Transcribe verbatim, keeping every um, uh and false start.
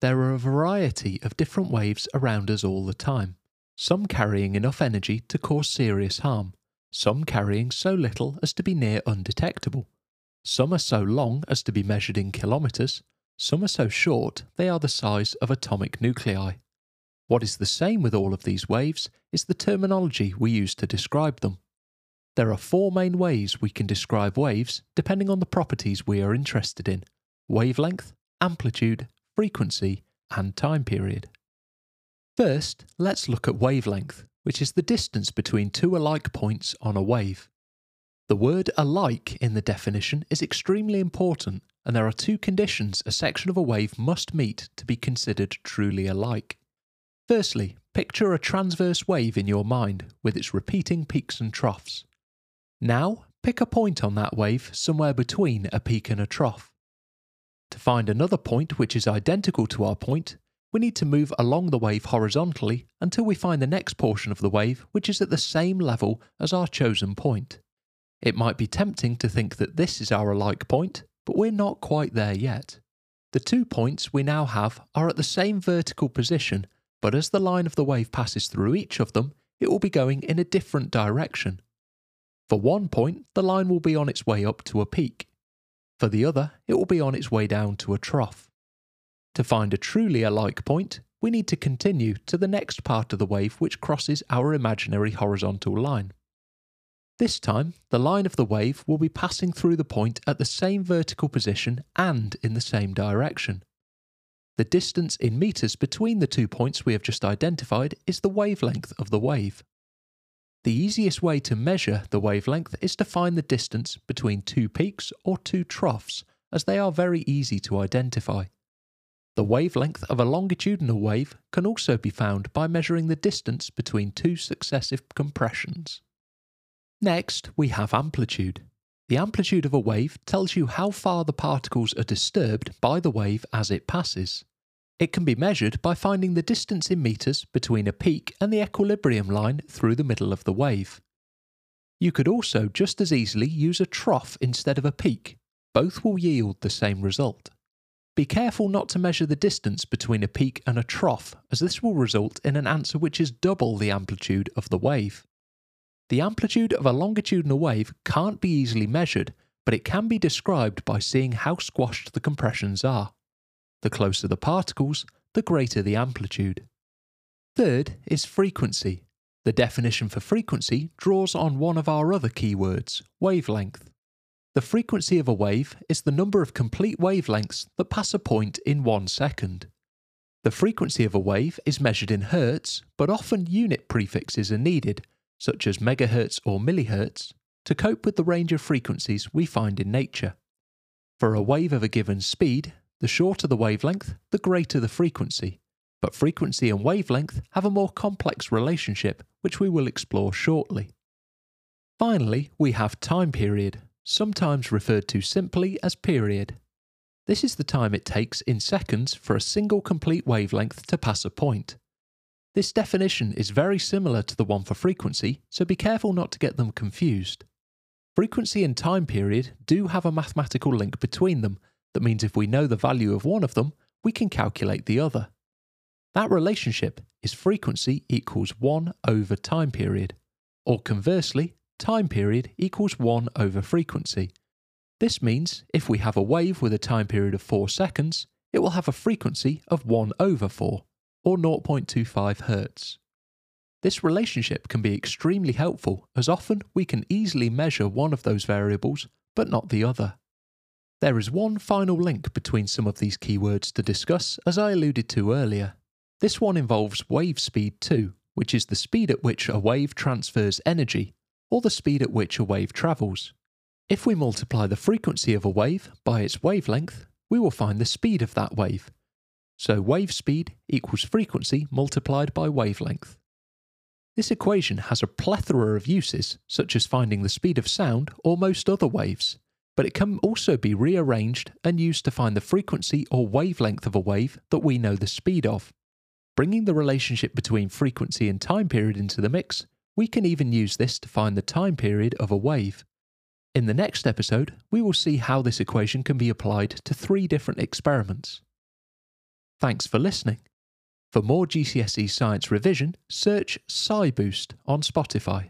There are a variety of different waves around us all the time, some carrying enough energy to cause serious harm, some carrying so little as to be near undetectable, some are so long as to be measured in kilometres, some are so short they are the size of atomic nuclei. What is the same with all of these waves is the terminology we use to describe them. There are four main ways we can describe waves depending on the properties we are interested in: wavelength, amplitude, frequency, and time period. First, let's look at wavelength, which is the distance between two alike points on a wave. The word alike in the definition is extremely important, and there are two conditions a section of a wave must meet to be considered truly alike. Firstly, picture a transverse wave in your mind with its repeating peaks and troughs. Now, pick a point on that wave somewhere between a peak and a trough. To find another point which is identical to our point, we need to move along the wave horizontally until we find the next portion of the wave which is at the same level as our chosen point. It might be tempting to think that this is our alike point, but we're not quite there yet. The two points we now have are at the same vertical position, but as the line of the wave passes through each of them, it will be going in a different direction. For one point, the line will be on its way up to a peak. For the other, it will be on its way down to a trough. To find a truly alike point, we need to continue to the next part of the wave which crosses our imaginary horizontal line. This time, the line of the wave will be passing through the point at the same vertical position and in the same direction. The distance in meters between the two points we have just identified is the wavelength of the wave. The easiest way to measure the wavelength is to find the distance between two peaks or two troughs, as they are very easy to identify. The wavelength of a longitudinal wave can also be found by measuring the distance between two successive compressions. Next, we have amplitude. The amplitude of a wave tells you how far the particles are disturbed by the wave as it passes. It can be measured by finding the distance in meters between a peak and the equilibrium line through the middle of the wave. You could also just as easily use a trough instead of a peak. Both will yield the same result. Be careful not to measure the distance between a peak and a trough, as this will result in an answer which is double the amplitude of the wave. The amplitude of a longitudinal wave can't be easily measured, but it can be described by seeing how squashed the compressions are. The closer the particles, the greater the amplitude. Third is frequency. The definition for frequency draws on one of our other keywords, wavelength. The frequency of a wave is the number of complete wavelengths that pass a point in one second. The frequency of a wave is measured in hertz, but often unit prefixes are needed, such as megahertz or millihertz, to cope with the range of frequencies we find in nature. For a wave of a given speed, the shorter the wavelength, the greater the frequency, but frequency and wavelength have a more complex relationship which we will explore shortly. Finally, we have time period, sometimes referred to simply as period. This is the time it takes in seconds for a single complete wavelength to pass a point. This definition is very similar to the one for frequency, so be careful not to get them confused. Frequency and time period do have a mathematical link between them. That means if we know the value of one of them, we can calculate the other. That relationship is frequency equals one over time period, or conversely, time period equals one over frequency. This means if we have a wave with a time period of four seconds, it will have a frequency of one over four, or zero point two five hertz. This relationship can be extremely helpful, as often we can easily measure one of those variables, but not the other. There is one final link between some of these keywords to discuss, as I alluded to earlier. This one involves wave speed too, which is the speed at which a wave transfers energy, or the speed at which a wave travels. If we multiply the frequency of a wave by its wavelength, we will find the speed of that wave. So wave speed equals frequency multiplied by wavelength. This equation has a plethora of uses, such as finding the speed of sound or most other waves, but it can also be rearranged and used to find the frequency or wavelength of a wave that we know the speed of. Bringing the relationship between frequency and time period into the mix, we can even use this to find the time period of a wave. In the next episode, we will see how this equation can be applied to three different experiments. Thanks for listening. For more G C S E science revision, search SciBoost on Spotify.